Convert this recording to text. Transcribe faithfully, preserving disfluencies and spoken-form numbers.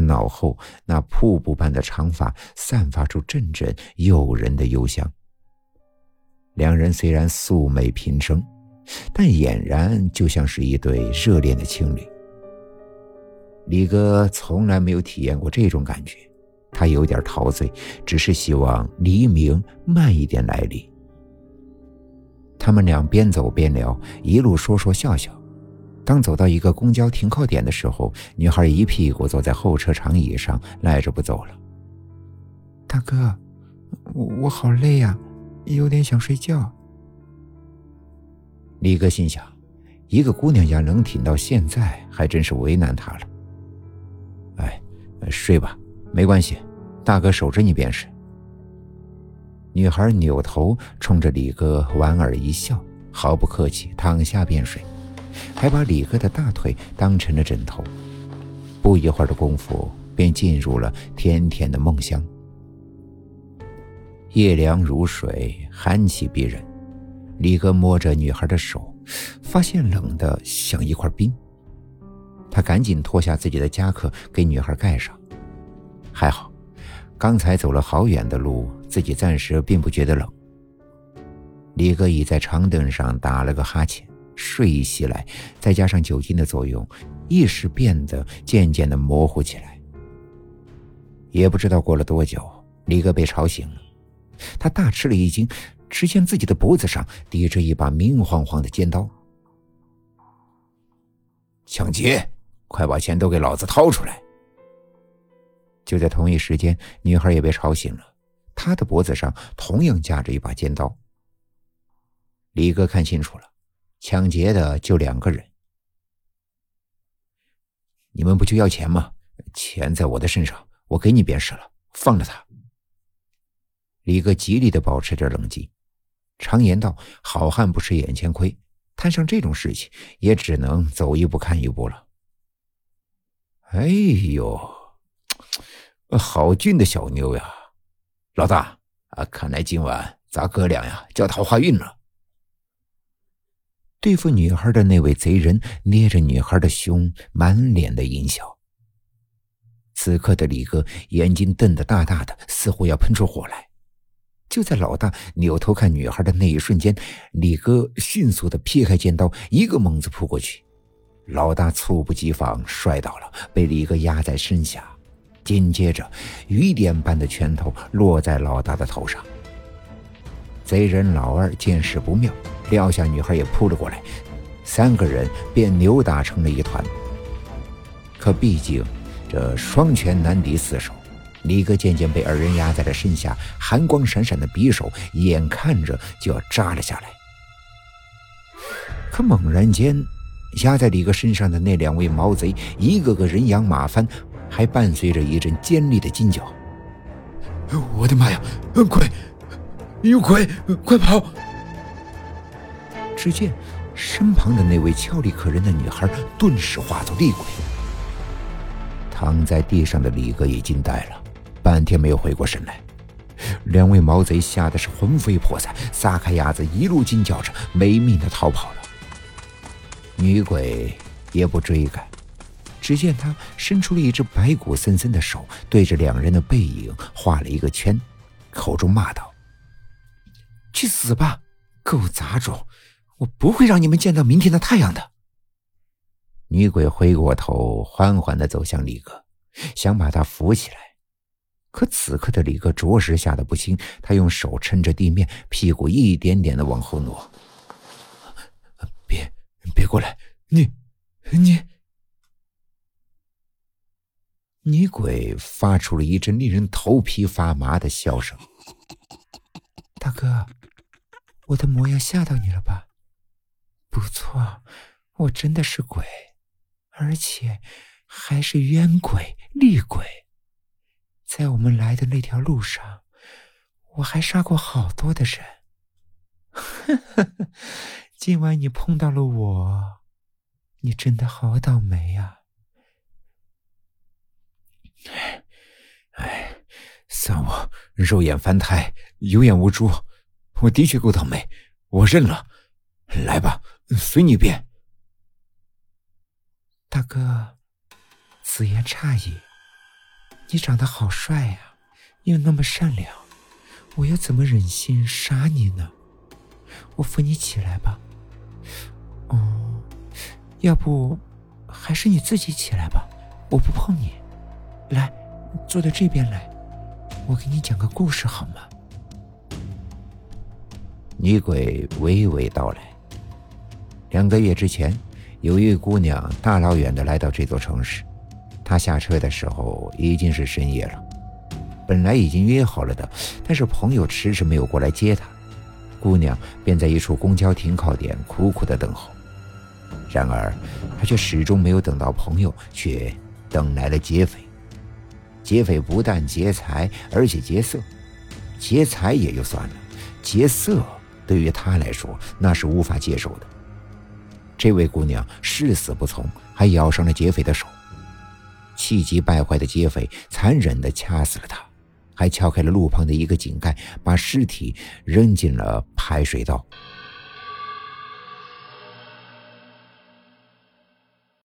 他脑后那瀑布般的长发散发出阵阵诱人的幽香。两人虽然素昧平生，但俨然就像是一对热恋的情侣。李哥从来没有体验过这种感觉，他有点陶醉，只是希望黎明慢一点来临。他们俩边走边聊，一路说说笑笑。当走到一个公交停靠点的时候，女孩一屁股坐在后车长椅上，赖着不走了。大哥，我好累呀、啊，有点想睡觉。李哥心想，一个姑娘家能挺到现在，还真是为难她了。哎，睡吧，没关系，大哥守着你便是。女孩扭头冲着李哥莞尔一笑，毫不客气躺下便睡，还把李哥的大腿当成了枕头。不一会儿的功夫，便进入了甜甜的梦乡。夜凉如水，寒气逼人。李哥摸着女孩的手，发现冷得像一块冰。他赶紧脱下自己的夹克给女孩盖上。还好，刚才走了好远的路，自己暂时并不觉得冷。李哥倚在长凳上打了个哈欠，睡意袭来，再加上酒精的作用，意识变得渐渐的模糊起来。也不知道过了多久，李哥被吵醒了，他大吃了一惊，只见自己的脖子上抵着一把明晃晃的尖刀。抢劫！快把钱都给老子掏出来！就在同一时间，女孩也被吵醒了，她的脖子上同样架着一把尖刀。李哥看清楚了，抢劫的就两个人。你们不就要钱吗？钱在我的身上，我给你便是了，放了他。李哥极力地保持着冷静，常言道，好汉不吃眼前亏，摊上这种事情也只能走一步看一步了。哎呦，好俊的小妞呀！老大啊，看来今晚咱哥俩呀叫桃花运了。对付女孩的那位贼人捏着女孩的胸，满脸的淫笑。此刻的李哥眼睛瞪得大大的，似乎要喷出火来。就在老大扭头看女孩的那一瞬间，李哥迅速地劈开尖刀，一个猛子扑过去。老大猝不及防摔倒了，被李哥压在身下。紧接着，雨点般的拳头落在老大的头上。贼人老二见势不妙，撂下女孩也扑了过来，三个人便扭打成了一团。可毕竟这双拳难敌四手，李哥渐渐被二人压在了身下，寒光闪闪的匕首眼看着就要扎了下来。可猛然间，压在李哥身上的那两位毛贼一个个人仰马翻，还伴随着一阵尖利的金角。我的妈呀，快有鬼，快跑！只见身旁的那位俏丽可人的女孩顿时化作厉鬼。躺在地上的李哥也惊呆了，半天没有回过神来。两位毛贼吓得是魂飞魄散，撒开鸭子一路惊叫着没命的逃跑了。女鬼也不追赶，只见他伸出了一只白骨森森的手，对着两人的背影画了一个圈，口中骂道：去死吧，狗杂种，我不会让你们见到明天的太阳的。女鬼回过头，缓缓地走向李哥，想把他扶起来。可此刻的李哥着实吓得不轻，他用手撑着地面，屁股一点点地往后挪。别别过来，你你女鬼发出了一阵令人头皮发麻的笑声。大哥，我的模样吓到你了吧？不错，我真的是鬼，而且还是冤鬼厉鬼。在我们来的那条路上，我还杀过好多的人。今晚你碰到了我，你真的好倒霉呀、啊。哎，算我肉眼凡胎，有眼无珠，我的确够倒霉，我认了。来吧，随你便。大哥，此言差矣，你长得好帅呀、啊，又那么善良，我要怎么忍心杀你呢？我扶你起来吧。哦，要不还是你自己起来吧，我不碰你。来，坐到这边来，我给你讲个故事好吗？女鬼娓娓道来，两个月之前，有一姑娘大老远的来到这座城市，她下车的时候已经是深夜了。本来已经约好了的，但是朋友迟迟没有过来接她，姑娘便在一处公交停靠点苦苦的等候。然而她却始终没有等到朋友，却等来了劫匪。劫匪不但劫财，而且劫色。劫财也就算了，劫色对于她来说那是无法接受的。这位姑娘誓死不从，还咬伤了劫匪的手。气急败坏的劫匪残忍地掐死了她，还撬开了路旁的一个井盖，把尸体扔进了排水道。